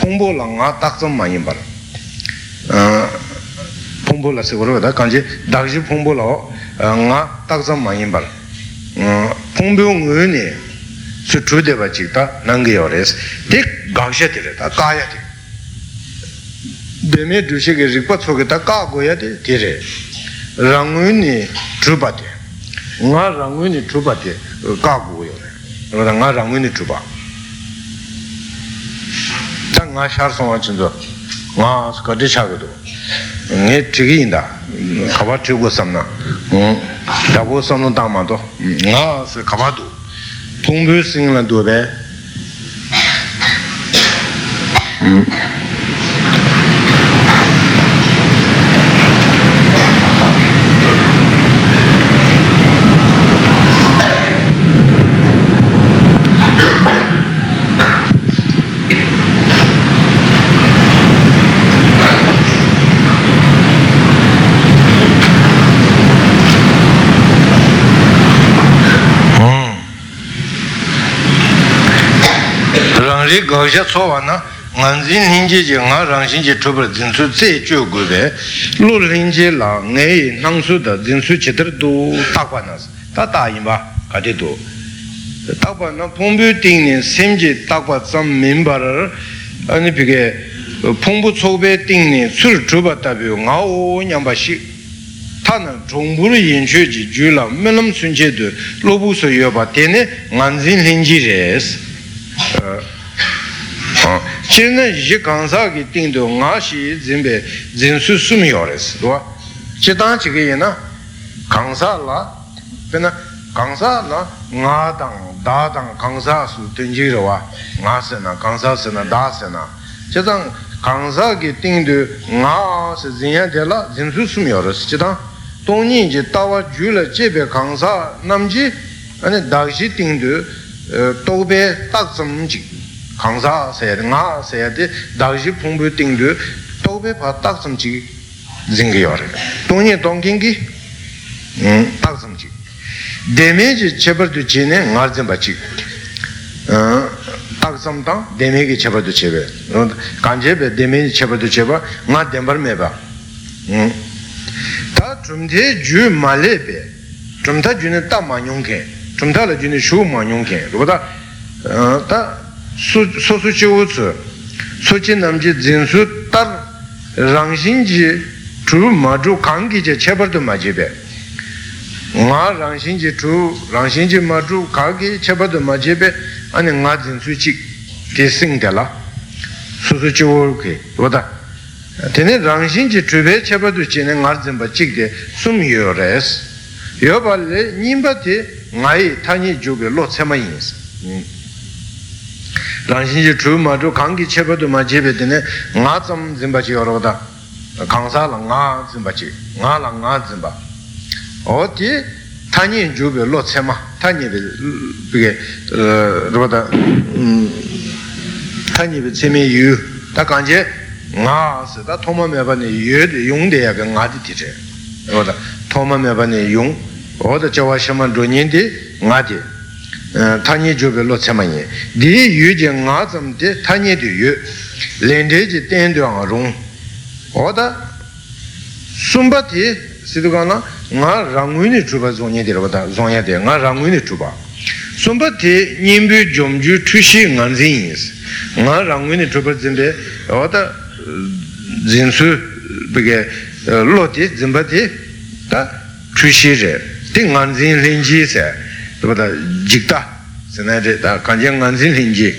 통보랑아 딱좀 많이 봐라. 통보라 세고로다 간지 다시 통보로 나 딱좀 많이 봐라. 통병은이 주주대 받지다 남겨야레스. 딕 가셔들다 가야지. 데메 두시게 리포트 속에다 가고야 돼. 랑은이 주바데. 나 랑은이 주바데 가고요. 그러다 나 랑은이 주바. 나 샤르송아 진짜 나 스카디 샤고도 네 튀긴다 가바 튀고 삼나 다보 삼는 담아도 나 가바도 동부 싱라도에 가셔서와나 안진 힌지지가 랑신지 트블 진수 제주고베 룰힌지라 내 향수다 진수 제대로 딱바나스 따다이마 가데도 딱바나 봄뷰팅에 심지 딱바 좀 멤버를 아니 비게 풍부 초배 띵네 술 주받다비요 나오 냠바시 타는 종부를 인쇄지 줄라 멜럼 순제도 로부서 여바테네 안진 힌지레스 China ji kansa ki tingdo nga shi zimbe zinsu sumi yores. Chitan chigi na kansa la nga dang, da dang kansa su tunjirwa, nga sena, kansa sena, da sena. Chitan kansa ki tingdo nga shi zinya de la zinsu sumi yores. Chitan tongni ji tawa jula jebe kansa namji, ane dakshi tingdo tobe taksam ji. 강사 세야데 나 세야데 다시 풍부팅도 도배 받딱 섬지 생겨요. 돈이 동경기 딱 섬지. 데미지 제벌도 지네 나르 받지. 딱 섬다 데미지 제벌도 제베. 간제베 데미지 제벌도 제바 나 덴벌 메바. 다 좀제 주 말레베. 좀다 주는 딱 만용게. 좀다라 주는 슈 만용게. 그러다 다 소수치 우츠 소치 남지 진수 딸 랑신지 주 마주 강기제 체벌도 마지베 나 랑신지 주 랑신지 마주 강기 체벌도 마지베 아니 나 진수치 계승달라 소수치 우르게 보다 되네 랑신지 주베 체벌도 지는 나진 바치게 숨요레스 여발레 님바티 나이 타니 주게 로체마이스 랑신지 주마도 강기 체바도 마제베드네 나좀 짐바지 여러다 강사랑 나 짐바지 나랑 나 짐바 어디 타니 주베 로체마 타니베 그게 로다 타니베 체메유 다 간제 나스다 토마메바니 예데 용데야가 나디티제 로다 토마메바니 용 어디 저와시만 로니디 나디 타니 주베 로체마니 디 유제 나점데 타니도 유 렌데지 텐도가 롱 오다 숨바티 시도가나 나 랑윈이 주바 존예데로다 존예데 나 랑윈이 주바 숨바티 님부 좀주 투시 난진스 나 랑윈이 주바진데 오다 진수 그게 로티 진바티 다 투시제 띵 난진 렌지세 그보다 직다 전에다 간장 간신인지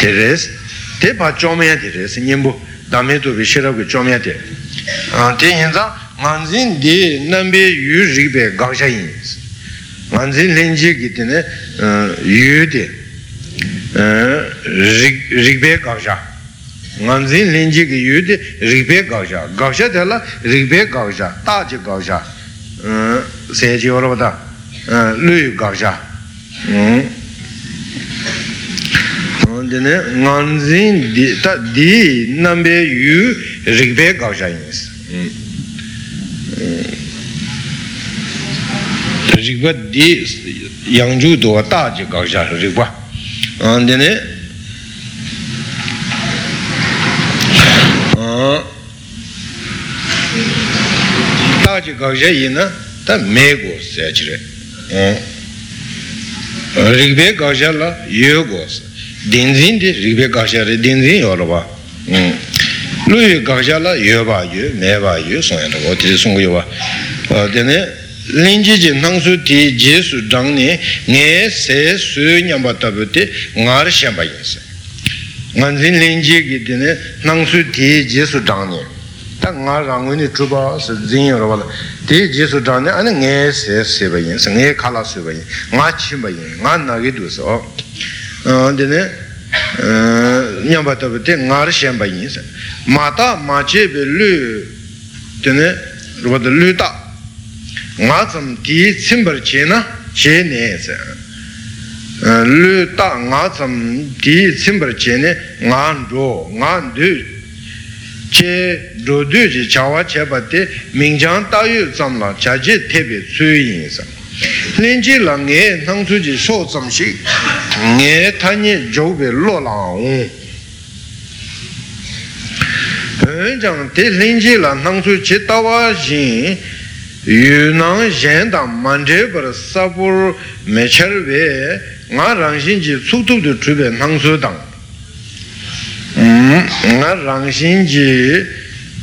테레스 대바 좀해야 테레스 님부 담에도 비셔라고 좀해야 돼. 아 대인자 간신디 남베 유지베 강샤인 간신인지 기드네 유디 리베 강샤 간신인지 기 유디 리베 강샤 강샤 달라 리베 강샤 다지 강샤 세지오로다 lui gaja dene nganzin di ta di nambe yu rigbe gaja ins rigba di yangju do ta ji gaja rigba dene 가지 가자이나 다 메고 세지래. 리베 가자라 예고스. 딘진데 리베 가자레 딘진 여러봐. 루이 가자라 예바유 메바유 소연도 어디 송고요와. 되네 린지지 낭수티 제수 당니 네세 수녀바타부티 나르샤바이스. 만진 린지기 되네 낭수티 제수 당니 당아 랑원이 주바스 진여로발 대 제수 당니 아니 네세 세바인 생에 칼라스바인 나치바인 나나게도서 되네 냠바타부티 나르샤바이스 마타 마체벨루 되네 로바들루타 나좀 뒤 침벌치나 제네서 르타 나좀 뒤 침벌치네 난도 난드 제 로드지 자와 제바데 민장 따유 잠라 자제 태베 수인서 렌지랑에 상수지 소점식 네 타니 조베 로랑 현장 대 렌지랑 상수 제다와지 유난 젠다 만제버 사불 매철베 나랑신지 속도도 주변 항소당 나랑신지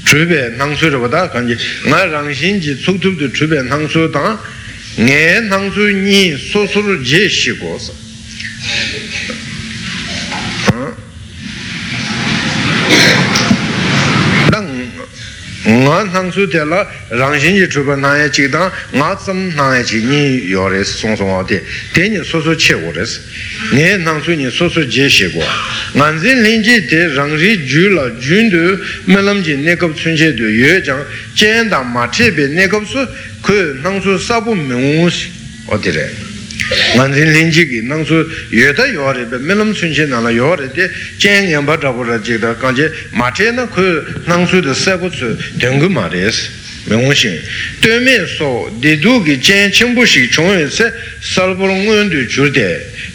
주변 항소로보다 간지 나랑신지 속도도 주변 항소당 내 항소니 소소를 제시고서 nga nangsu tela rangxinji chupa nangya chikdang nga tsam nangya chik ni yores song song ade teni soso che gores ne nangsu ni soso je she go nganzin linji te rangxi ju la jundu melamji nekab sunche du yue jang chen dang ma chebe nekab su ku nangsu sabu mengu si odire nganzin linji ki nangsu yue da yore be melam sunche nana yore de chen yamba rabura jikda kanche ma che na ku nangsu de sabu su dengu mares 명신 되면서 대두기 전침부식 총에서 살보롱은도 줄대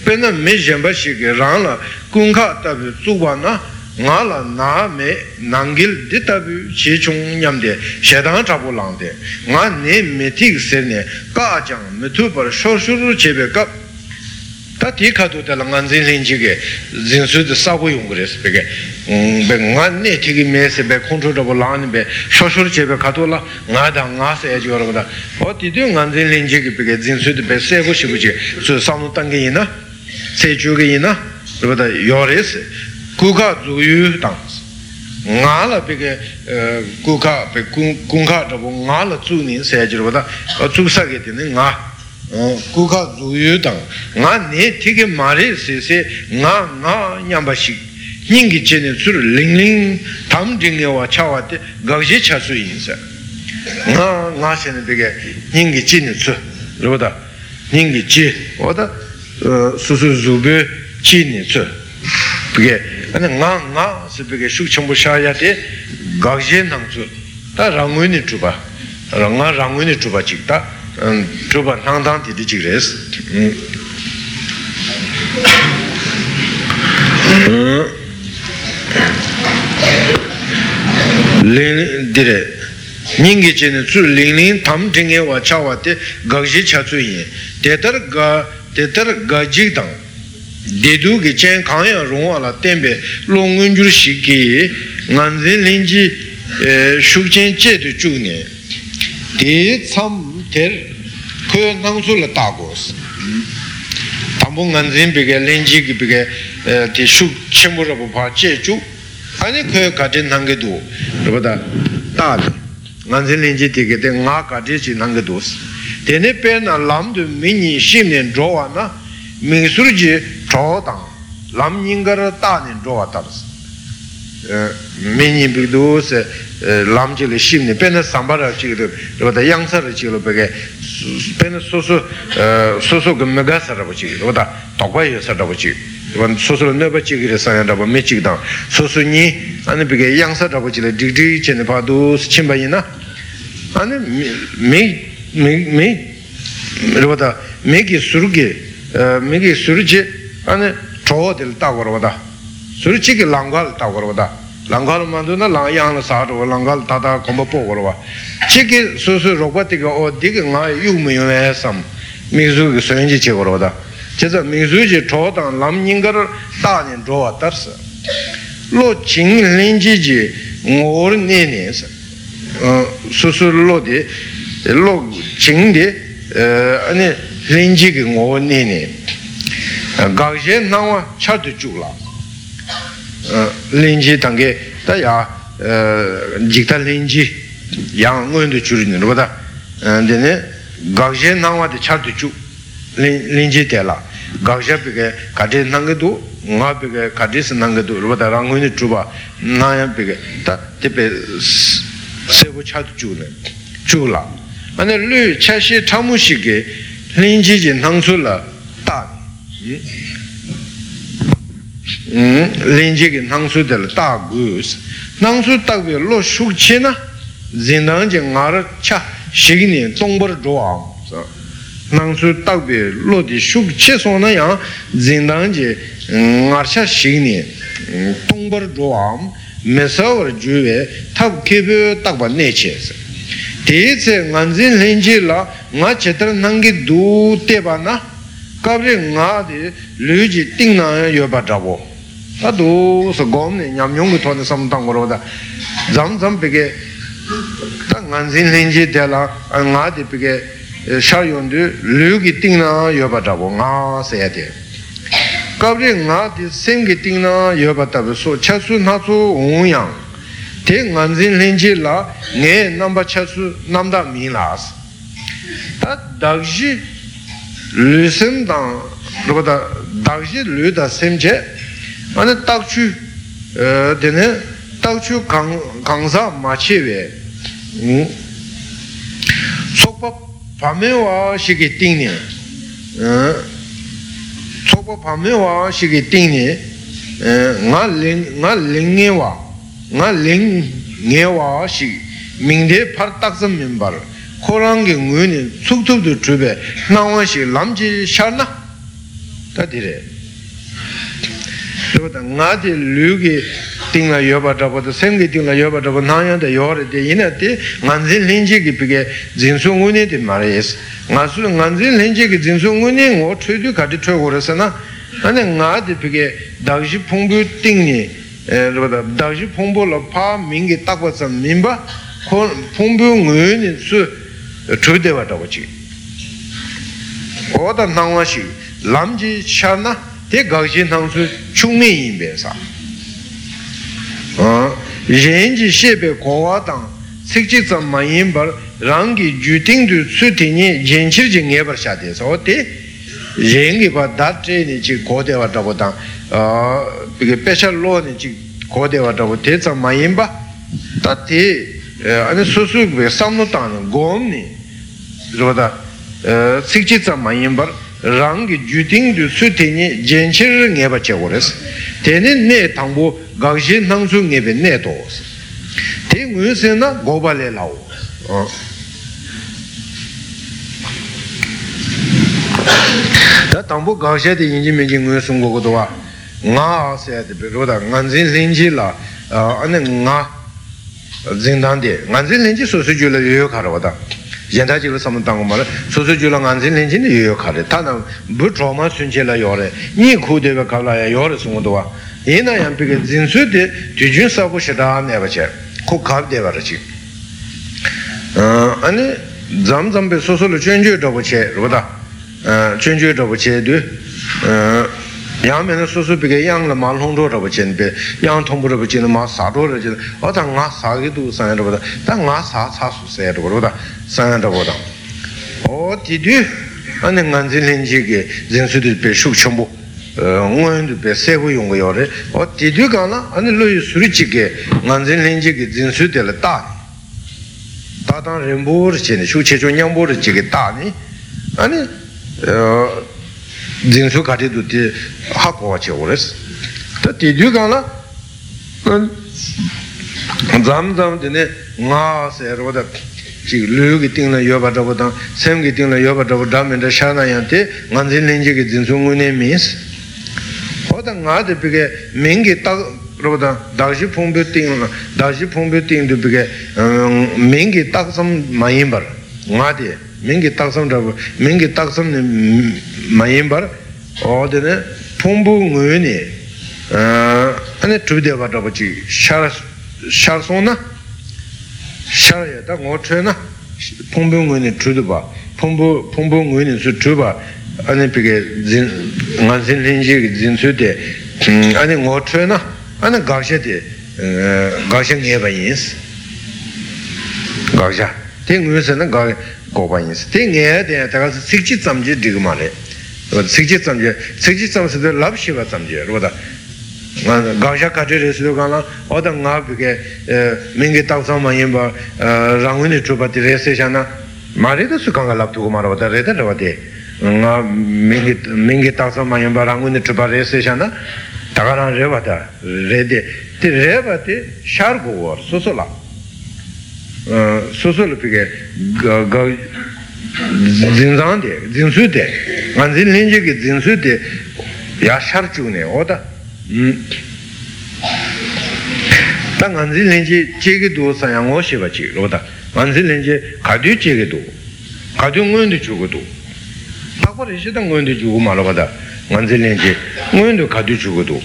배는 매점바식에 라라 군카답이 주관나 나라 나메 남길 대답이 제종냠대 세당 잡으랑대 나네 메틱스네 가장 메투버 소수로 제백가 다티카도 달랑한 진신지게 진수도 싸고 용 그랬어 그게 백만네 되게 매세 백 컨트롤하고 라는데 소소를 제가 가도라 나다 나서 해줘 여러분들 어디든 간진린지게 그게 진수도 배세고 싶지 저 삼는 단계이나 세주기이나 그보다 요레스 국가 주유 당 나라 그게 국가 공가도 나라 주민 세주보다 주사게 되는 나 국가 주의당 나네 되게 말이 세세 나나 냠바식 닝기 전에 줄 링링 담딩에와 차와데 거기 차수 인사 나 나세는 되게 닝기 전에 줄 그러다 닝기지 어다 수수주베 진이 줄 그게 아니 나나 스베게 숙청부 샤야데 거기 남줄 다 랑원이 주바 랑원이 주바 찍다 주반 항상 디디지그레스 렌디레 닝게체는 주 링링 담딩에 와차와테 거지 차주이 데터가 데터가지당 데두게 첸 강야 롱와라 템베 롱은주시기 난젠린지 숙첸체도 주네 데참 그 낭수를 따고 담봉간 진비게 렌지기비게 대숙 침물하고 바제주 아니 그 같은 단계도 그보다 따다 난진린지 되게 된 나까지 단계도 되네 빼나 람도 미니 심년 좋아나 미술지 좋다 람닝가를 따는 좋았다 미니 비도스 람지를 심네 빼는 삼바라 지금 그보다 양사를 지금 빼게 빼는 소소가 메가사라고 지금 그보다 독바이사라고 지금 이번 소소를 내버지 그래서야라고 매직당 소소니 아니 비게 양사라고 지금 디디 전에 봐도 침바이나 아니 메메메 그보다 메기 수르게 메기 수르지 아니 저들 따고로다 수르지게 랑갈 따고로다 Langal Manduna, Lang Sato, Langal Tata Combaporova. Chicky Susu Robotica or digging I, you may some Mizu Sanji Chivoroda. Chesa Mizuji taught and Lamninger Tan and draw a tarsa. Lo Ching Linjiji, more names Susu Lodi, Lo Chingdi, and Linjig more name. Gajen now chatted Jula. Linji Tange, Taya, Jita Linji, Yang going to Churin, Roda, and then Gajen now at the Chatu Linji Tela, Gaja Piga, Kadis Nangadu, Nabiga, Kadis Nangadu, Roda Rango in the Truba, Naya Piga, Tipe Sevo Chatu Chula, and then Lu Chashi Tamushige, Linji in Hansula, Tani. Linjig Nangsu del Tagus Nangsu Tagwe Lo Shukchina Zinanji Nara Cha Shigni Tongbur Joam Nangsu Tagwe Lo di Shukchi Sonaya Zinanji Narcha Shigni Tongbur Joam Mesaur Juve Tab Kibu Tagba Neches Tize Nanzin Linjila Nachetra Nangi Du Tebana Kabri Nadi Luji Tingna Yobadabo Ado so gomne nyamyong thone samtang roda jam jam pege tanganjin linje dela nga de pege sharyondu lugi tingna yobata bo nga seyade kabri nga de sengi tingna yobata bo so chasu nasu unyang te nganjin linje la ne number chasu namda milas ta dagji lusen dang roda dagji luda semje and Takchu Dene Takchu Kangza Machiwe Sopa Pamewa Shigitini Sopa Pamewa Shigitini Nga Lingewa Shig Mingde Partaksan Mimbar Korangi Nguni Suktudu Trube Nawashi Lamji Sharna Tadire Ngati Lugi Tingla Yoba Dabo, the same Tingla Yoba Dabo Naya, the Yore, the Inati, Nanzin Linjiki Pigay, Zinsunguni, the Maris, Nasu Nanzin Linjiki, Zinsunguni, or Tridu Katitro Orasana, and then Ngati Pigay, Dagji Pungu Tingni, Dagji Pumbo Lopa, Mingi Takwas and Mimba, Pumbu Ngun, Su Trudeva Davachi. Or the Nawashi, Lamji Shana. Te Gaujin Hansu Chungmi in Besa. Jenji Shebe Kowatan, Sikjits and Mayimber, Rangi Juting to Sutini, Jenchir Jingever Shades, or Te Jengiba Datre Nichi Kodeva Davotan, Pesha Lord Nichi Kodeva Davotes and Mayimba, Tate, and Susugwe, Samnotan, Gomni, Roda, Sikjits and Mayimber. Rangi Juting to Sutini, Jenchir Nebachores, Tenin Ne Tango, Gagjin Nangsu Nebe Netos, Tengu Sena Gobale Lao. That Tambo Gajet in Jimmy Musungodoa, Nga said the Beroda, Nanzin Linjila, and Nga Zindande, Nanzin Linji Susujula Yokarada. Yentaji Samantangomara, Susujulang Anzin Linjin, Yokari, Tana, Butroma, Sunjela Yore, Niku de Kalaya Yoris Mudua, Ina and Pigan Zinsudi, Tijun Sabu Shadam Nevacher, Kokab Devarachi. And Zamzambe Susul Chunju Dobuche, Roda, Chunju Dobuche do Yam and Susu Pigay, Yang Lamal Hondo Dobuchin, Yang Tombuchin, Masado, or Tangasagidu San Roda, Tangasa Sasu said Roda. Sandaboda. Oh, did you? And then Nanzilinjig, Zensudu Peshu Chumbo, one to Pesevo Yungore, or did you Gana and Louis Richig, Nanzilinjig, Zensudel Tani? Tatan Remburchin, Shuchon Yamburchig Tani, and Zensukati to the Hakoachores. That did you Gana? Zamzam the Nas Eroda. Lu getting the Yoba Davodan, Sam getting the Yoba Davodam and the Shana Yante, Nanzin Linjig in Zungune means. What an art big Mingi 로다 다시 폼베팅은 다시 폼베팅도 비게 맹기 딱섬 마임바 나디 맹기 딱섬 잡 맹기 딱섬 마임바 어데네 폼부응이 아니 주대가 잡지 샤르소나 샤야다 고트나 폼부응이 주도바 폼부응이 주도바 아니 비게 난신린지 진수대 아니 고트나 아니 가셔대 가셔해 봐인스 가셔 땡으서는 가 고바인스 땡에 대해서 직지 잠지 되고 말해 직지 잠지 직지 잠서도 랍시와 잠지 로다 가셔 카드에서도 가나 어디 나비게 민게 딱상만이 봐 랑윈이 줘봐 디레세잖아 말해도 수강을 납두고 말하다 레다라데 나 민게 딱상만이 봐 랑윈이 줘봐 레세잖아 다가란 레바다 레데 티 레바티 샤르고 소소라 소소를 피게 가 진잔데 진수데 만진 린지게 진수데 야 샤르주네 오다 당 만진 린지 제게도 사양 오시바지 로다 만진 린지 가디 제게도 가중은데 주고도 바고를 시당 건데 주고 말아봐다 만질린지 응원도 가도 주고도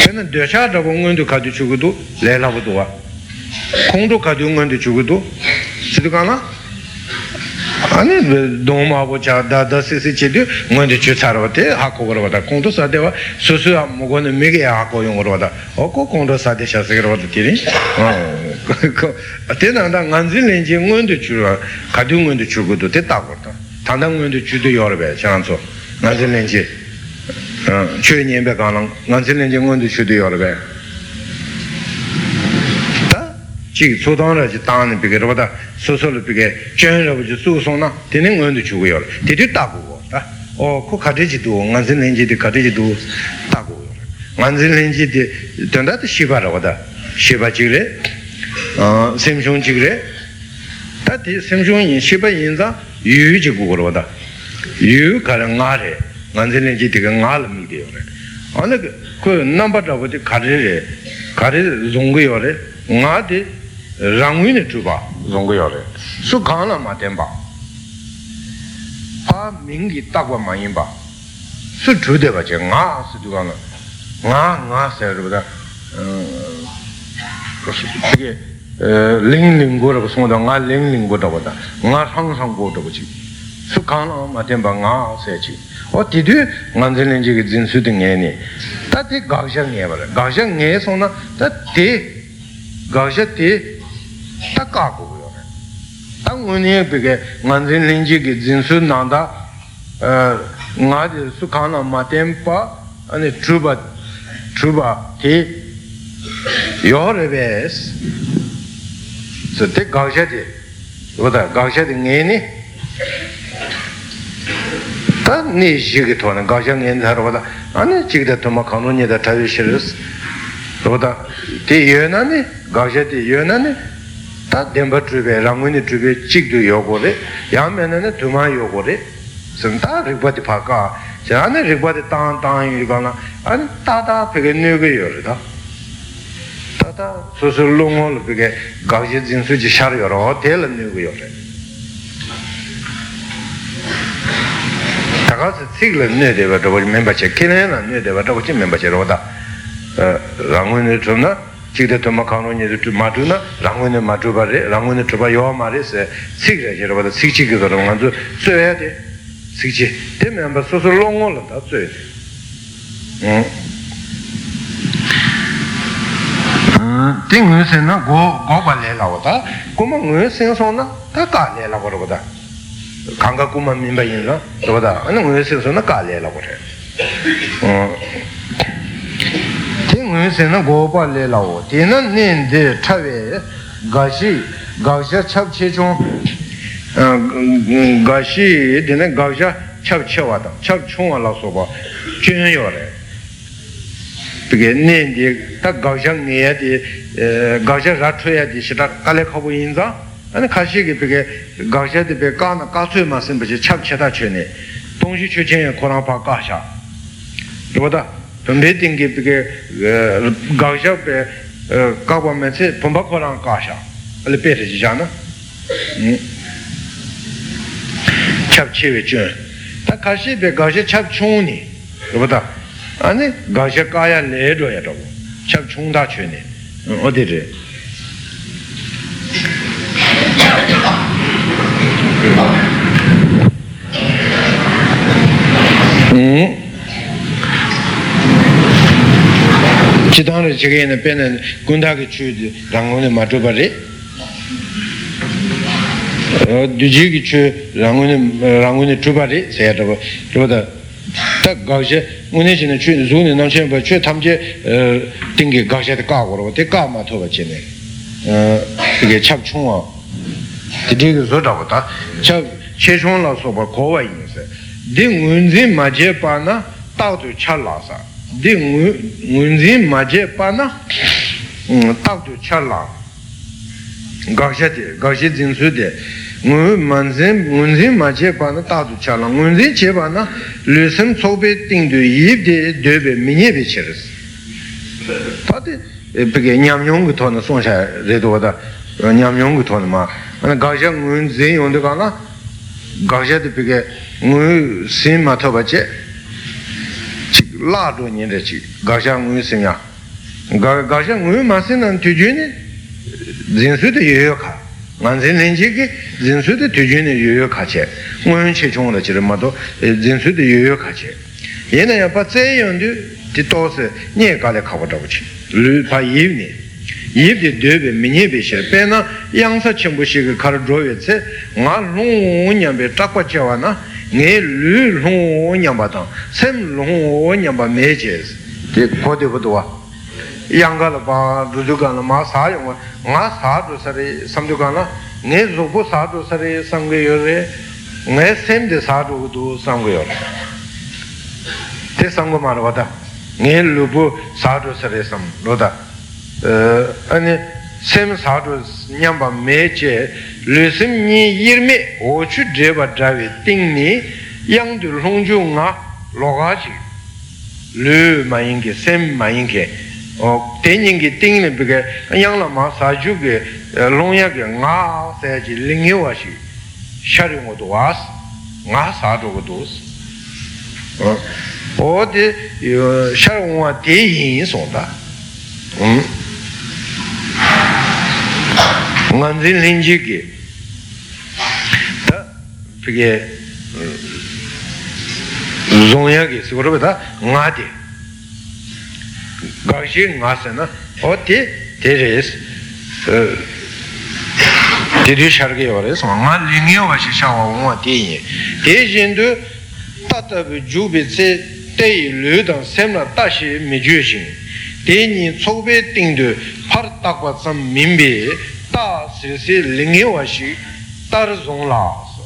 저는 대샤라고 응원도 가도 주고도 레라고도 와 공도 가도 응원도 주고도 쓰리가나 아니 너무 하고 자다다스스 제도 응원도 주차로한테 하고 걸어다 공도 사대와 수수 먹고는 미게 하고 용으로다 어고 공도 사대샤스기로도 끼리 어 대단하다 만질린지 응원도 주라 가도 응원도 주고도 됐다고 당당 응원도 주도 여러 배 장소 난슬렌지 최년배 가능 난슬렌지 원도 주도 열배 다 지금 초단하지 당하는 비교보다 소설을 비게 전력을 수송나 되는 원도 주고 열 대도 따고 어그 가지도 난슬렌지도 가지도 따고 난슬렌지도 된다도 시바라고다 시바지래 샘종지래 다티 샘종이 시바인자 유지고 그러다 유 가랑아래 만들는지 되게 알음이 돼요. 어느 그 넘버라고 가래 가래 종거요래 나데 랑윈이 주바 종거요래 수강나 마템바 아 민기 딱과 마인바 수 주대가 제가 수도가나 나나 세르다 그게 링링고라고 송다 나 링링고다보다 나 항상 고다고 지 수강나 마템방아 세지 어디도 만들는지 진수등에니 다티 가정에 봐라 가정에 손나 다티 가셔티 딱하고요 당원이 그게 만들는지 진수 난다 나지 수강나 마템파 아니 주바 티 요르베스 저때 가셔티 보다 가셔등에니 네 지게 돈은 가정엔 하러다 아니 지게다 도마 간원이다 타위시르스 보다 대연하네 가제대 연하네 다 덴버트베 랑문이트베 직도 요고래 야면에는 도마 요고래 선다 리바티 파카 자네 리바티 땅땅 이거나 안 따다 되게 느게요다 따다 소슬롱을 되게 가제 진수지 샤르요로 텔은 느게요래 가서 찍을 내려봐 더 멤버체 걔네는 내려봐 더 멤버체로다 랑원에 좀나 지대도 마카노니도 좀 마두나 랑원에 마두바레 랑원에 줘봐 요 말에서 찍으려고 찍지게 그러는 건데 써야 돼 찍지 되면 뭐 소소 롱을 다 써야 돼응 띵으세나 고 고발레라고다 고멍에 생선나 다까레라고 그러거든 강가꾸만 민바인가 저보다 아니 의세서는 깔래라고 그래. 땡의세는 고발래라고. 되는 닌데 차베 가시 가샤 찹체종 가시 되는 가샤 찹체와다. 찹총알아서 봐. 균요래. 그게 닌데 딱 가샹네야 돼. 가샤 라트야 돼. 시다 깔래 커보 인자. 아니 가시게 되게 가셔도 배 까나 까수에 맞으면 참 쳐다 쳐네 동시 추진에 고랑 바꿔샤 그보다 Chidana Chigana Pen Kundaki Chud Rangoni Matubari Dujigi Chu Ranguni Tubari, said Roda Gaja, Munizin Zuni Nanchin, but Chu Tamje Tingi Gaja the Kawa, the Kama Tobachine, Chap Chunga, the Dig Zodavata, Chap Cheshon Lasoba Kova in Dingunzi Majepana, Tautu Chalasa. Di Munzin Majepana Tautu Chala Gajati, Gajitin Sude, Munzin Majepana Tautu Chala, Munzin Chebana, Lusen Sobeting to Yib de Debe Minibichers. Tati Nyam Yunguton Soncha, Redoda, Nyam Yungutonma, and Gaja Munzin on the Gala Gajati Piget Musin Matobache. La do ni de chi gajang wi sing ya gajang wi ma sin an tu ju ni zin su de ye yo ka man zin len ji ge zin su de tu ju ni ye yo ka che ngwen che chong de chi ma do zin su de ye yo ka che ye na ya pa zai yong de ti to se ni ga le ka wo de chi lu pa yi ni yi de de be mi ni be she pe na yang sa chen bu shi ge ka ro ye che nga lu nya be ta kwa che wa na ne lu lu nyamba ta sem lu nyamba meje te kode bodwa yangala ba dugana ma sa yong ma sa do sare samdugana ne zobo sa do sare sangwe yore ne sem de sa do do sangwe yore te sangwa ma wada ne lu bo sa do sare sam roda ani sem sa do nyamba meje Lusim ni yirmi, ochu dreba dravi, tingni, yang du longju nga logaji. Lu mayingi, sem mayingi, tenyingi tingni bige, yang lama saju ge, longya ge nga saji lingi washi, shari ngodu was, nga sadu godus. Ode shari ngwa te yin sonda. Nganzin linjiki ta pige zonya ki sigoro ta ngati gashi ngasena oti teres diri sharge yore songa lingyo washi shawa mo ti te jindu tatabu jubetse te lu dan semla tashi mijujin te ni sobe tingdu par takwa sam minbi 다 실시 링이와시 따르종라서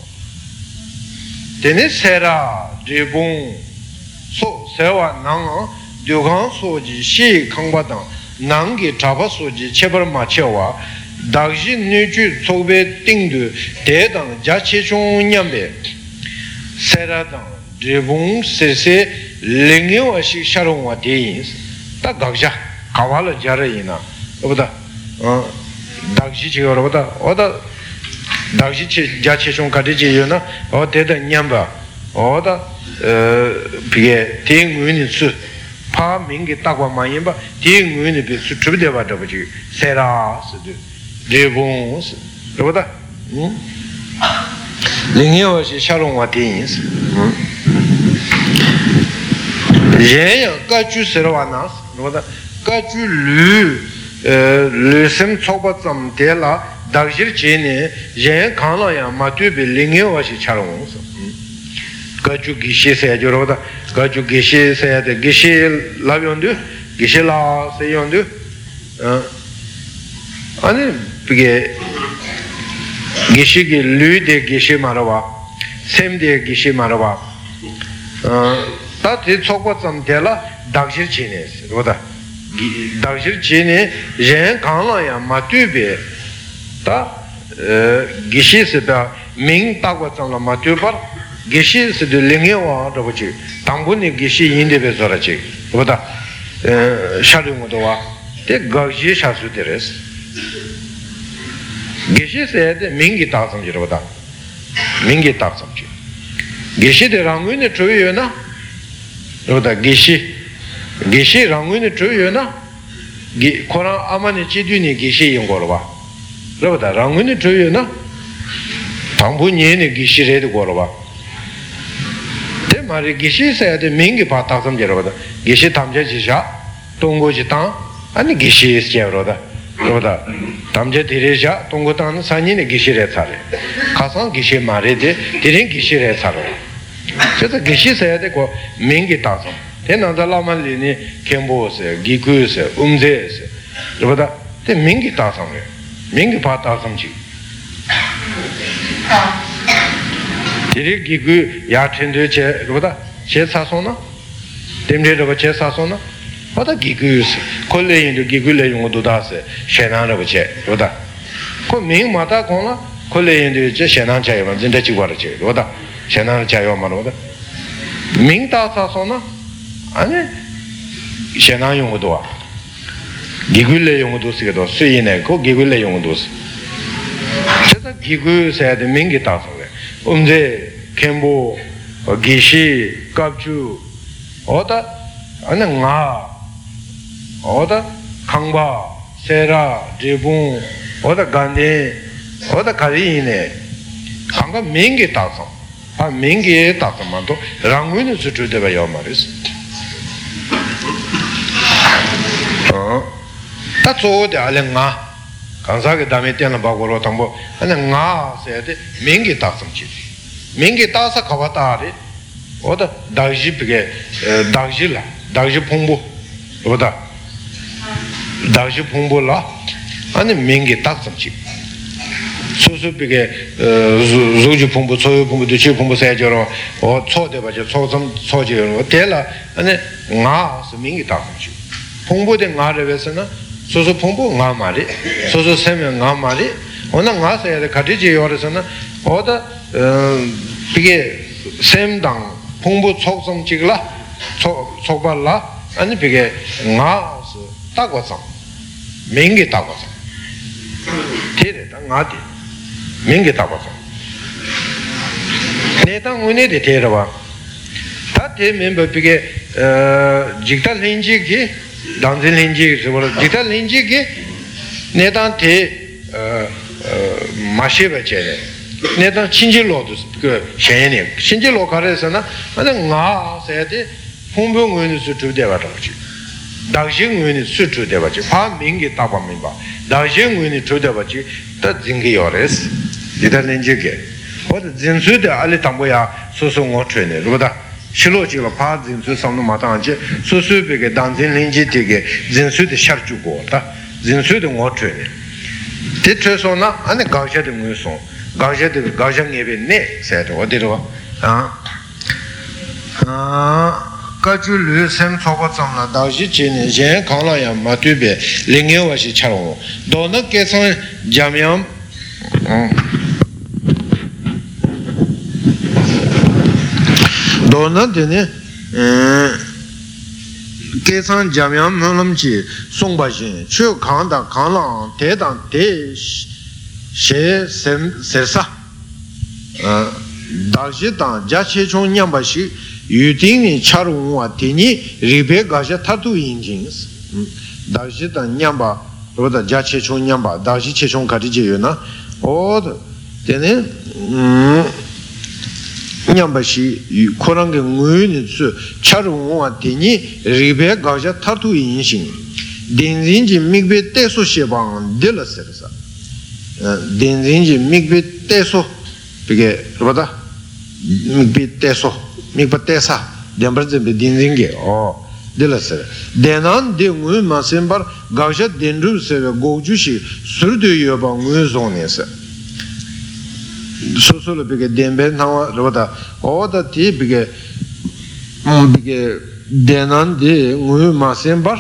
데네세라 드봉 소 세와 낭어 듀강 소지 시 강바당 낭게 잡아 소지 체벌 마쳐와 다시 뉴주 소베 띵드 대당 자치종 냠베 세라당 드봉 실시 링이와시 샤롱와 데인스 다 각자 가발을 자르이나 보다 Dagji Yorota, other Dagji Jachishon Kadijuna, or Teda Nyamba, or the Ting Winitsu, Pa Mingi Takwa Mayimba, Ting Winitsu, Tribeva Dabaji, Seras, Devons, Rota Lingio Sharon Watins. Yea, got you Seravanas, Rota, got you Lu. Lusim Sobatam Tela, Dagir Chene, Jen Kanaya, Matubi, Lingio, as she charms. Gaju Gishi said Yoroda, Gaju Gishi said Gishi Laviondu, Gishila Sayondu, and Gishigi Lu de Gishi Marawa, Sem de Gishi Marawa. That is Sobatam Tela, Dagir Chene, Roda. Dagir Chini, Jen Kanaya, Matubi, Ta Gishis, Ming Tawatana Matuba, Gishis, the Lingawa, Tanguini Gishi, Indivisorachi, Oda sharing the wa the gauge shasu deres. Geshe said mingi taksam jiroda. Mingi taksam ji. Geshe de rangu ne truyo na. Oda geshe rangu ne truyo na. Gi kora amane chidu ne geshe yingorwa. Oda rangu ne truyo na. Tambu ne ne geshe re de gorwa. मारे गिशी से आते मिंगी बात आसम जरूर होता गिशी तमजे जिशा तुंगो जिता अन्य गिशी इस जरूर होता होता तमजे धीरे जा तुंगो तान सानी ने गिशी रहता है खासा गिशी मारे दे तेरे गिशी रहता है फिर तो गिशी से आते को मिंगी तासम ते नज़ाला माले ने केंबो से गिकू से उम्जे से होता ते मिंगी तासम है मिंगी बात आसम जी Gigu Yatin Che Ruda, Che Sasona, Demre of Che Sasona, what a gigus, Colle into Gigule Mududase, Shenan of Che, Ruda. Coming Matacona, Colle into Shenan Chayamans in the Chiwarache, Ruda, Shenan Chayamanoda. Minta Sasona, Anne Shenan Yumudua. Gigule Yumudusido, Suineco, Gigule Yumudus. Just a gigu said the Mingitaso. Umze, Kembo, Gishi, Kapchu, Oda, Ananga, Oda, Kangba, Sera, Jibun, Oda Gandhi, Oda Karine, Kanga Mingi Tasam, a Mingi Tasamanto, Ranguin Sutu de Bayomaris. That's all the Alanga. Kansaga Damitiana Bagolo Tambo, and a nga said Mingi Tasam Chip. Mingi Tasa Kavatari, or the Dajipige, Dajila, Dajipumbo, or the Dajipumbula, and a Mingi Tasam Chip. Susupige, Zujipumbo, Soyupumbo, Chipumbo Sajero, or Sodebaja, Sosam, Sojero, Tela, and a nga's Mingi Tasam Chip. Pumbo de Naravesana. Soso pombo nga mari, soso semya nga mari, ona nga sayada katiji yorisana, oda pige semdang pombo tsoksam chigla, tsokpa la, ani pige nga takwasam, mingi takwasam. Tere ta nga di, mingi takwasam. Neta ngune de tere wa, ta te memba pige jikta linji ki, Danzi Linji, Dita Linji, Nedan Te Mashiva Chere, Nedan Chinji Lotus, Shane, Chinji Locaresana, and then Nga said, Pumbung Unis to Devatachi, Dajing Unis to Devachi, Pamingi Tapamiba, Dajing Unis to Devachi, that Zingiores, Dita Linji, what Zinsuda Alitamboya, Susum Trainer, Ruda. Shiloji la pa zinsu samnu matanche susu peke danzin linji teke zinsu de sharju gota zinsu de ngotwe te treso na ane gaja de nguson gaja de gaja ngebe ne said odiro kaju lu sem soba samna daji chene jen kala ya matube linge washi charo dona kesan jamyam दोनों दिने केसान जामियां मलमची सोंबाजी चु खांडा खांला तेदा तेश शे सेसा दाजी दां जाचे चोन्यां बाशी युदिनी चारुवा दिनी रिबे गाजा थातु इंजिंस दाजी दां न्याबा रोदा जाचे चोन्यां बा दाजी चेचों काटिजे योना और दिने 냠바시 코랑게 응외니츠 차르웅와 데니 리베 가자 타투 인신 덴진지 미그베 테소 셰방 델라세르사 덴진지 미그베 테소 비게 로바다 미그베 테소 미그베 테사 덴버즈 덴진게 어 델라세르 데난 데응외 마셈바 가자 덴루세 고주시 스르드여 방외 존에서 Susulu big Demben Roda or the tea big denan de Masimbar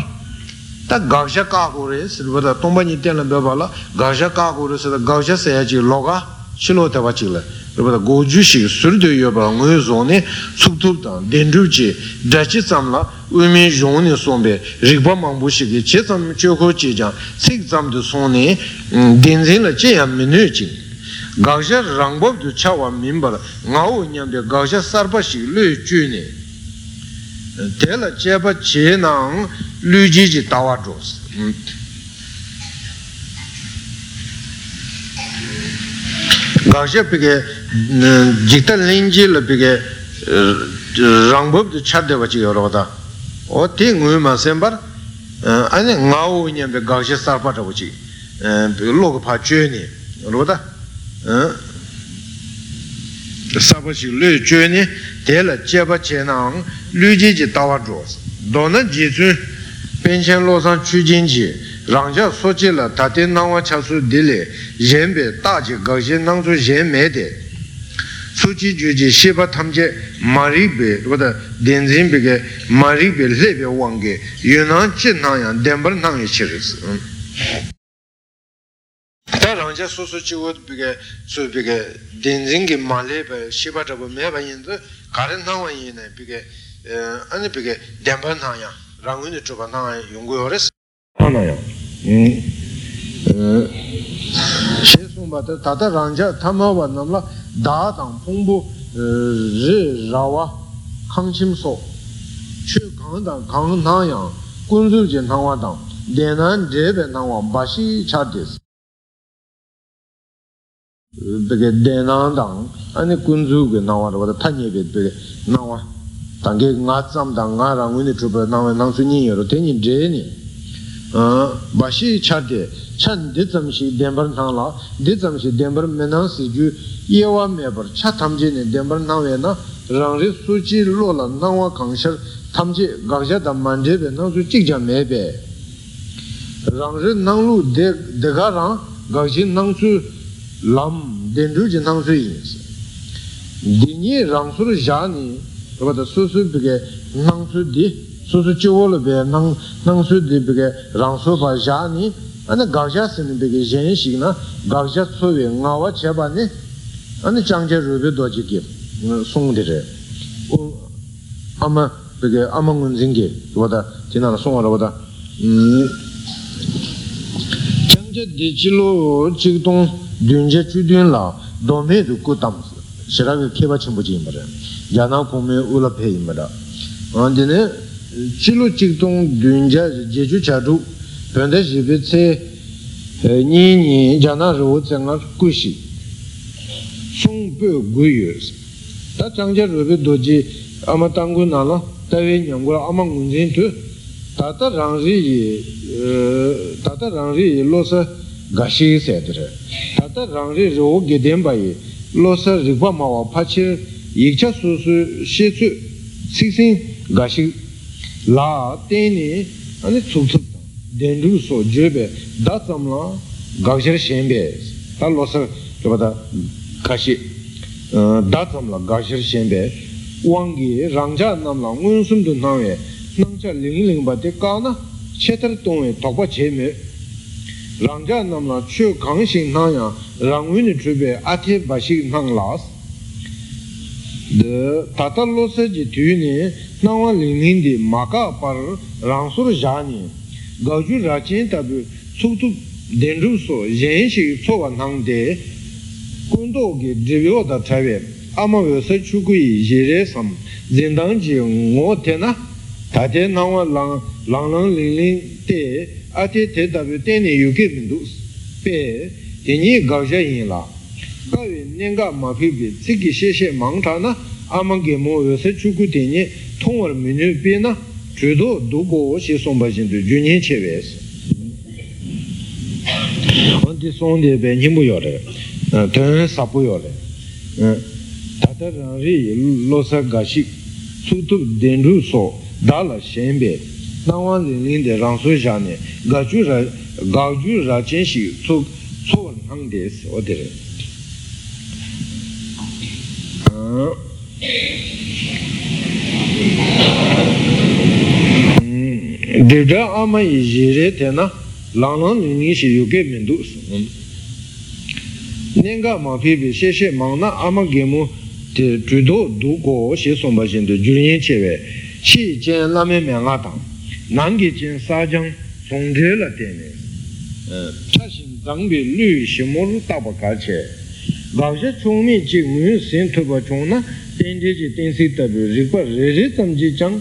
the Gaja Kagures with a Tombanitan Babala, Gaja Kagures, the Gaja Saji Loga, Chilota Vachila, 고주식 술도 여방의 손에 속도단 된주지 다치삼라 의미 존의 손에 리바망부식의 제삼 최고지장 색삼도 손에 된진의 제한민의지 가자 랑법도 차와 민발 나오냐면 가자 살바식 뢰주니 텔라 제바 제낭 뢰지지 다와조스 가자 비게 직단 렌지를 비게 랑법도 차대바지 여러다 어디 응마 셈바 아니 나오냐면 가자 살바다고지 로그파 주니 여러다 Sabashi Lu Juni, Tela Jeba Chenang, Lu Jiji Tawa Jos, Dona Jizu, Pension Losan Chujinji, Rangja Sojila, Tate Nawa Chasu Dili, Jembe, Taji, Gajin Nangzu Jemede, Suji Juji, Shiba Tamje, Maribe, Denzimbe, Maribe, Lebe Wange, Yunan Chinayan, Dember Nangishiris. Rangja Susu Chiwot Bigger, so bigger, Denzing Malay, Shibatabu Meba in the Karantawa in a bigger, and a bigger Dampanaya, Rangun Chopana, Yungores, Anaya. Shesumba Tata Ranja, Tamawa Namla, Datan Pumbu, Rawa, Kangchim So, Chukandan, Kangnaya, Kunzu Jentawadan, Denan Jebanawa, Bashi Chadis. 대난당 아니 군주가 나와라 타니베 나와 당게 나참당 나랑 우리 주변 나와 남순이로 되니 되니 어 바시 차데 찬데 잠시 덴버 나라 데 잠시 덴버 메나스 주 예와 메버 차 탐제네 덴버 나와나 랑리 수지 로라 나와 강셔 탐제 가자다 만제베 나주 직자 메베 랑르 나루 데 데가랑 가진 나수 람 denruji nangsui dini rangsur jani roda susu bige nangsu di susu chiwol be nang nangsu di bige rangsu ba jani ana gaja sin bige jen signa gaja sowe ngawa cheba ne ana changje rube doji ge song de o ama bige amangun jinge roda tinana song roda changje de chilo chigdong dunje chudin la dome du kutam shirabe keba chimbuji mara yana kome ula pe mara andine chilo chikton dunje jeju chadu pende jibe se ni ni jana ro tsengar kushi songbe guyes ta changje robe doji amatangu nala tawe nyangula amangunjin tu tata rangri losa 가시 세드레 다다 랑리 로 게덴바이 로서 리바마와 파치 이차 수수 시츠 식신 가시 라 테니 아니 춥춥 덴루소 제베 다삼라 가시 셴베 다 로서 저다 가시 다삼라 가시 셴베 왕기 랑자 남라 운숨도 나외 남자 링링 바데 까나 쳇터 동에 덕바 제메 랑자 남라 추 강신 나야 랑윈이 주베 아티 바시 낭라스 데 타탈로세지 튜니 나와 링인디 마카 파르 랑수르 자니 가주 라친 타부 숙투 덴루소 옌시 소와 낭데 군도게 드요다 타베 아마웨서 추구이 예레삼 젠당지 모테나 다데 나와 랑랑 링링데 आते थे तबे तेरे युके बिंदुस पे तेरी गाजा ही ला कभी नेगा माफी भी सिक्की शेषे मांगता ना आमंगे मोये से चुकू तेरे थोंवर मिन्यू पे ना चुदो दुबो शे संभाजिंग तो जुनिये चेवेस अंति सोंडे बेंजी मुयोरे तेरे सापुयोरे तातर रंगी लोसा गाशी सुतु देंडू सो दाला शेंबे 나와 링링데 랑소자네 가주라 진시 소 소원항데스 어디래 데다 아마 이지레테나 랑랑 링시 요게 민두스 Nenga ma pibi sheshe mangna amangemu te judo dugo she somba jende jurin chewe. Chi jen lame mengatang. Nangi jen sajang songde la tene. Chashin zangbi lu shimuru tabaka che. Gaushe chungmi ji ngun sen tuba chungna tenje ji tensi tabi rikpa riri tamji chang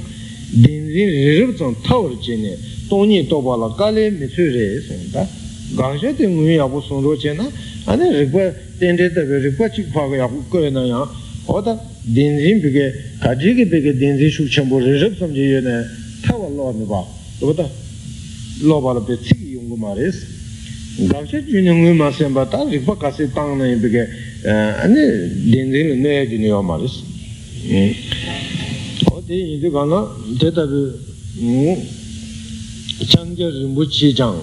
denzi riri zang tawar chene. Toni toba la kale mitsu re sonda. Gaushe te ngun yabu songro chena. Ane rikpa tenje tabi rikpa chikpaga yabu kore na yang. Oda denzi peke kajiki peke denzi shuk chambu riri tamji yene tawar loa nipa. Oda loba la pe tsiki yungu ma res. Gaushe Junung Masemba Ripakasi Tang Big Denzil Nea Junio Maris. Gana Deta Changja Muchi Chang.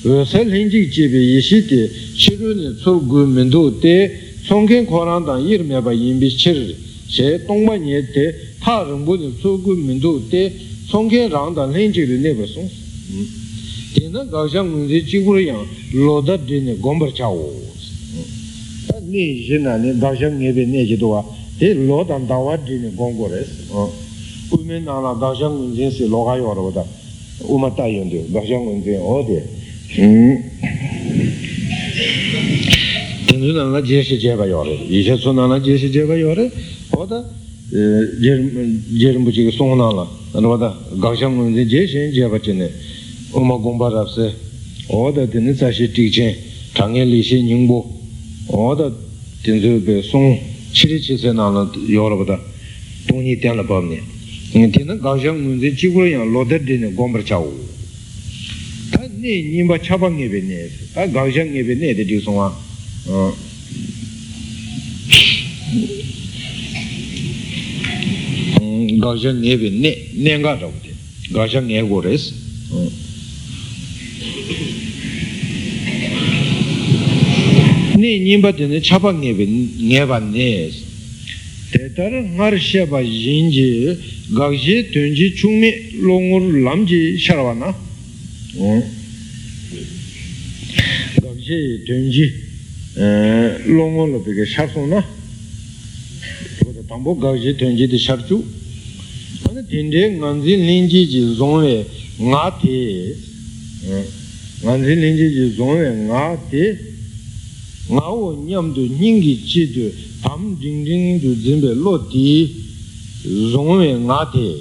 Sel Hinji Chibi Yishiti Chirun Tsugu Mendu Te Songken Koranda Yirmeba Yimbi Chir She Tongba Nye Te Tarumbu Tsugu Mendu Te Songken Randa Hinji Neverson. Tena Gausha Mundi Chigurian Loda Dine Gomber Chaos. Ni Jinani Gausha Nebe Nejidua, he Lodan Dawa Dine Gongores. Umenana Gausha Mundi se Logayoroda, Umatayondi, Gausha Mundi Ode. Tenunana Jeshi Jebayore, Yishasunana Jeshi Jebayore, Oda Jermuchi Sonana, and Oda Gausha Mundi Jeshi Jebachine. Oma gomba rapse, oda tenizashi tikchen, tange lishi nyingbo, oda tenzube song, chirichise nana yorabada, toni tenla pabne. Tena gangsha ngunze chigurayang loda dine gombar chao. Ta ne nyingba chaba ngebe ne, ta gangsha ngebe ne de diksonga. Gangsha ngebe ne, nenga rabde, gangsha ngego res. Ne nimba dene chapa ngebe ngeba nes. Tetar ngar sheba jinji gagje tunji chungmi longur lamji sharwana. Gagje tunji longur lopeke sharsona. Tambo gagje tunji de sharchu. Tende nganzi linji ji zongwe nga te. Nganzi linji ji zongwe nga te. Ngao nyam du nyingi chi du tam ding ding du zimbe lo di zongwe nga te.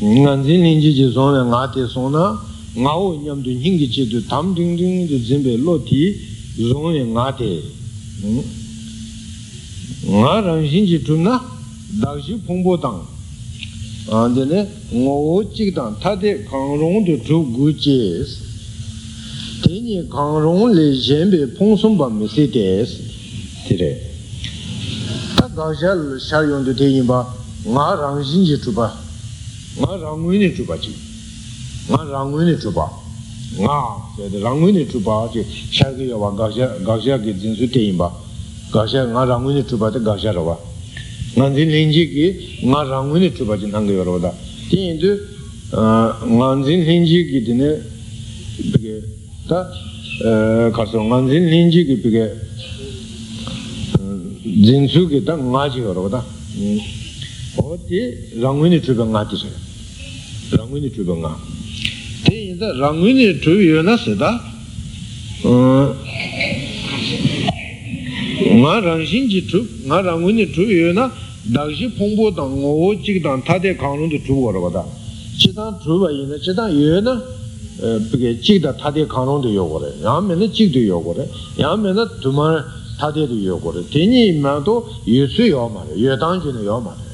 Nganzi linji ji zongwe nga te sona, ngao nyam du nyingi chi du tam ding ding du zimbe lo di zongwe nga te. Nga rangshin ji tuna, dakshi pongpo tang. Andene, ngao chik tang, tate kangrong du tu gu ches. Teni kangrong le jenbe pongsomba me se tes. Tere. Ta gajal sharyon de teni ba, nga rangjin je tuba. Nga rangwini tuba chi. Nga rangwini tuba. Nga, rangwini tuba chi. Shargi yawa gajal ki zinsu teni ba. Gajal nga rangwini tuba te gajal rawa. Nganzin linji ki nga rangwini tuba chi nangi yorwa da. Teni du, nganzin linji ki dine, bige, 가서 간진 린지기 비게 진수기 딱 맞이거라다. 어디 랑윈이 주변 같으세요. 랑윈이 주변아. 대인데 랑윈이 주변에서다. 나랑신지 주 나랑윈이 주변에나 당시 홍보도 오직단 타대 강론도 주거라다. 지단 주변에 지단 예나 그게 찍다 타대 강론도 요거래. 야면은 찍도 요거래. 야면은 두말 타대도 요거래. 되니만도 예수요 말이야. 예당진은 요 말이야.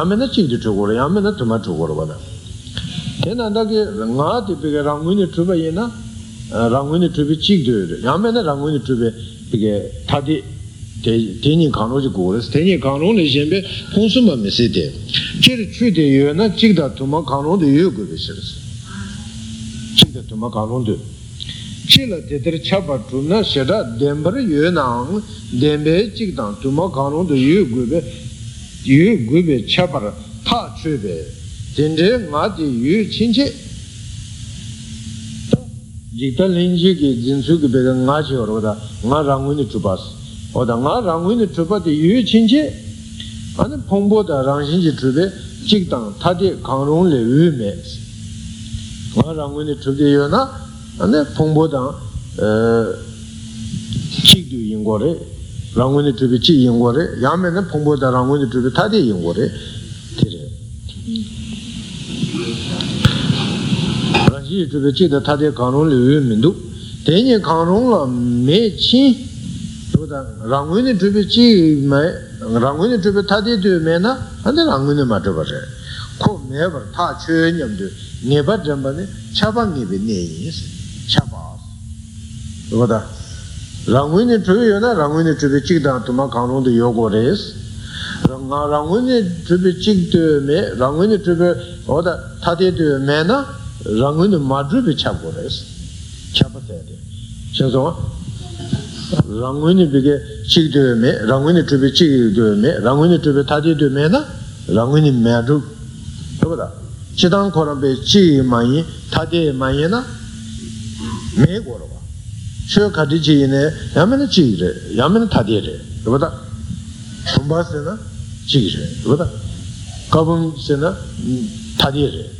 야면은 찍도 저거래. 야면은 두말 저거로 봐라. 걔난다게 나한테 비게 랑문이 주베이나 랑문이 주베 찍도요. 야면은 랑문이 주베 비게 타대 되니 강론이 고래서 되니 강론이 전에 공수만 메시대. 제일 최대요나 찍다 두말 강론도 요거 되셔서. tumma kanundu chila teter chapa tumna sheda denbar yu nang denbe chikdang tumma kanundu yu gube chapar ta chube tende nga di yu chinche Chida Tade Kanon Lumindu, Tanya Kanon Mechi, Ranguni Tribichi, Ranguni Tribitadi to Mena, and the Ranguni Matabare. Come never touch him to never jump on it, Chabangi Venis, Chabas. Ranguni Tribuna, Ranguni Tribichi down to Makanon the Yogores, Ranguni Tribichi to me, Ranguni Tribu, or the Tade to Mena. Rangun Madrubi Chapores, Chapatari. Chazo Rangun began Chig to me, Rangun to be Chig to me, Rangun to be Tadi to Mena, Rangun Madru. Chidan Korambe Chi Mai, Tadi Mayena, Megorova. Sure Kadiji in a Yaman Chigre, Yaman Tadire, Rubata, Kumbasena, Chigre, Rubata, Kabum Sena, Tadire.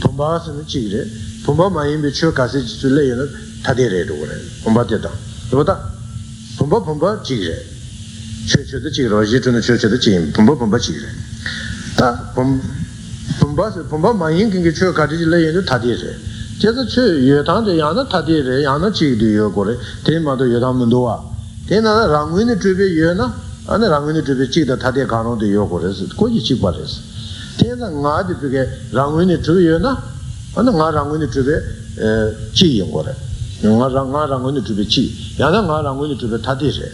Pumbas and Chigre, Pumba Mayim, which your cassage to lay in a Tadere over Pumba Teta. Pumba Pumba Chigre. Church of the Chirojit and the Church of the Chim, Pumba Pumba Chigre. Pumba Mayim can get your cottage lay in the Tadere. Just the two, your tante Yana Tadere, Yana Chig do your gore, ten mother Yotamundua. Then another Rangwin tribute Yena, and the Rangwin tribute Chig the Tadekano de Yogores, Koji Chipares. Tena nga di peke rangwini tuyo na, anda nga rangwini tube chi yungore, nga rangwini tube chi, yana nga rangwini tube tati re.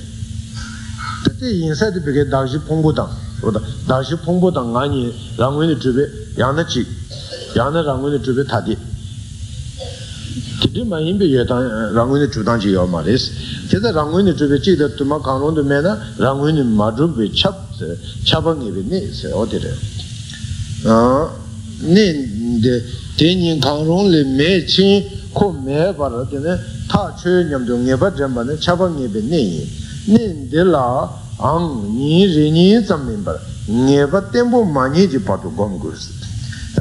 Tati insa di peke dashi pongpo tang nga ni rangwini tube yana chi, yana rangwini tube tati. Titi ma yinpe yue tang rangwini tube tang chi yao ma res. Teta rangwini tube chi da tuma kanglong du me na rangwini madrubi chabangibi ni se odi re. Ninde Tenin Kangrong le me chin ko me baratene ta chue nyamdo ngeba jambane chaba ngebe neyi. Ninde la ang ni rini zamin bara ngeba tempo mani ji patu gom gursi.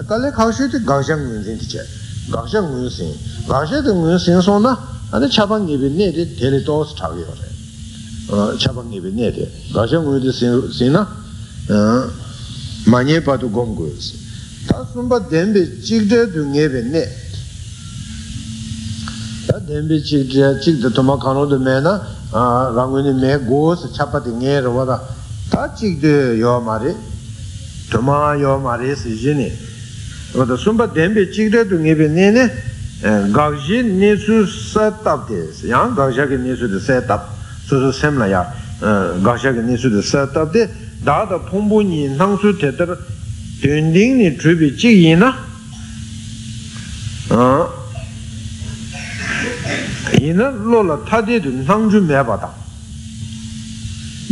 Kale kakshu te gaksha ngun sin tiche. Gaksha ngun sin. Gaksha te ngun sin so na ane chaba ngebe ne de tele tos chagi yore. Chaba ngebe ne de. Gaksha ngun de sin na. Manye patu gom goes. Tasumba dembe chigde to neve net. That dembe chigde chig the Tomakano de Mena, Ranguni me goes, Chapati near water. Tachig de Yomari, Toma Yomaris Jenny. But the Sumba dembe chigde to neve nene, Gaujin Nisu set up this. Young Gaujaki Nisu the set up, so the Semlaya, Gaujaki Nisu the set up this. Dada Pumbuni, Nangsu Tetra, Tending the Tribi Chigina Ina Lola Tadi to Nangju Mabata.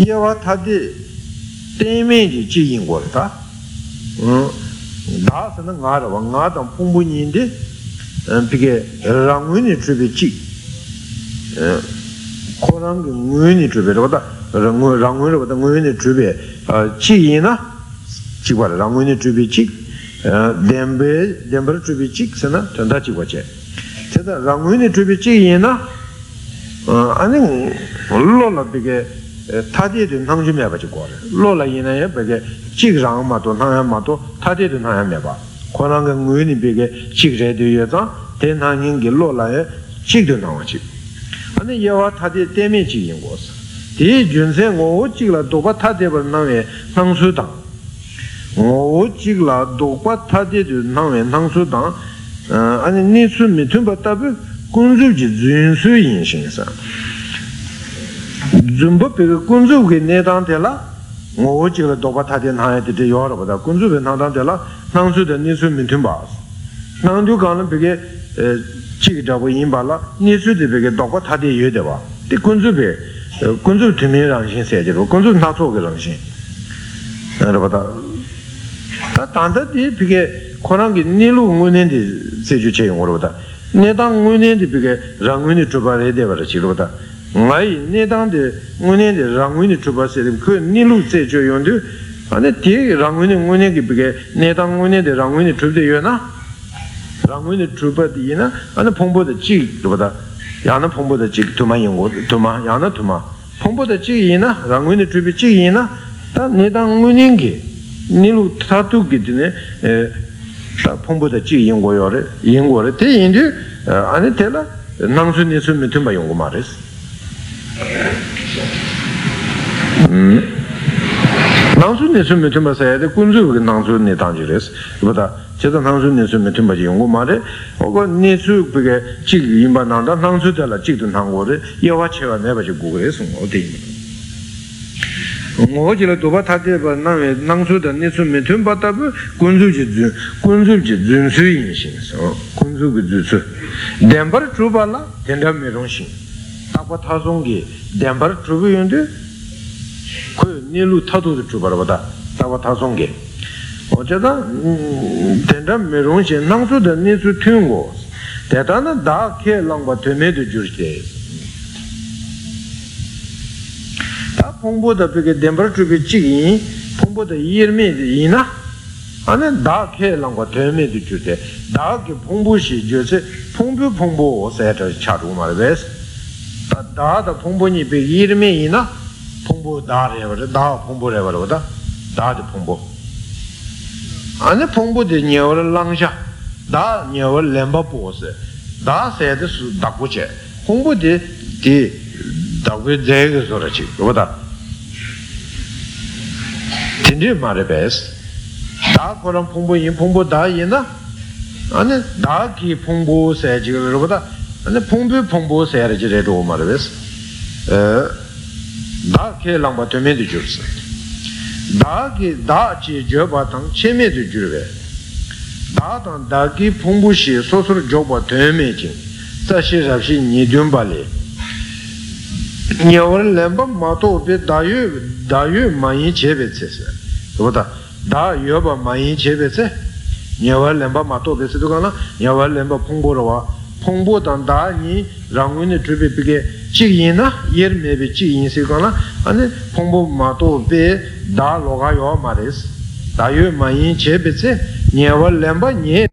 Yawa Tadi, Tame Chigin Gorta Das and Nara, Wangata, Pumbuni in the and Pigay Ranguni Tribi Chig Korang Muni Tribi. Rangwini with the Muni tribute, Chiina, Chiwara, Rangwini tribute chick, Dember tribute chicks, and Tandachi watcher. Said that Rangwini tribute chiina, I think Lola began Tadi in Hangjimeva quarter. Lola in a began Chig Rangmato, Nayamato, Tadi in Nayameva. Korang and Muni began Chig Redueta, then hanging Lola, Chig to Namachi. And the Yawa Tadi Demichi was. Ti junse ngo chigla dopa thade par nangwe nangsu tang. Ngo chigla dopa thade du nangwe nangsu tang. Ani nisu mitunpa tabu kunzu ji junsu yin shing sa. Zumbu pika kunzu ki netang tela ngo chigla dopa thade nangwe tete yawara bada. Kunzu ki nangtang tela nangsu da nisu mitunpa asa. Nangdu kaana pika chigi jabu yinpa la nisu di pika dopa thade yudeba. Ti kunzu pika. Kunzu Timmy Rangshin said, Kunzu Nato Rangshin. Tanta di Pique Korangi Nilu Munendi said you chain or that. Pumboda perché dembra trubi cigni, pumboda irmedi ina, ane da che langua teme di giute, da che pumbushi giuse, pumbo seta charu marves, da pumboni per irme ina, pumbo da pumbo revaro da di pumbo. Ane pumbo di nyeola langja, da nyeola lemba pose, da seta su da cuce, pumbo di da que zega soraci, vada. Tindir marabes, da coram pumbo in pumbo da yena, ane da ki pumbo seji roda, ane pumbo seji redo marabes, da che lambatome di giurse, da che da ci jobatang ceme di giurve, da che pumbo si sosur jobatome ci, tashi rapsi nidumbale. Nyavar lemba mato pe dayu mayi chebetse boda da yoba mayi chebetse nyavar lemba mato pe sedu kana nyavar lemba pungborwa pungbo dan da ni rangune trube pige chigina yerme be chigin se kana ane pungbo mato pe da loga yo mares dayu mayi chebetse nyavar lemba nye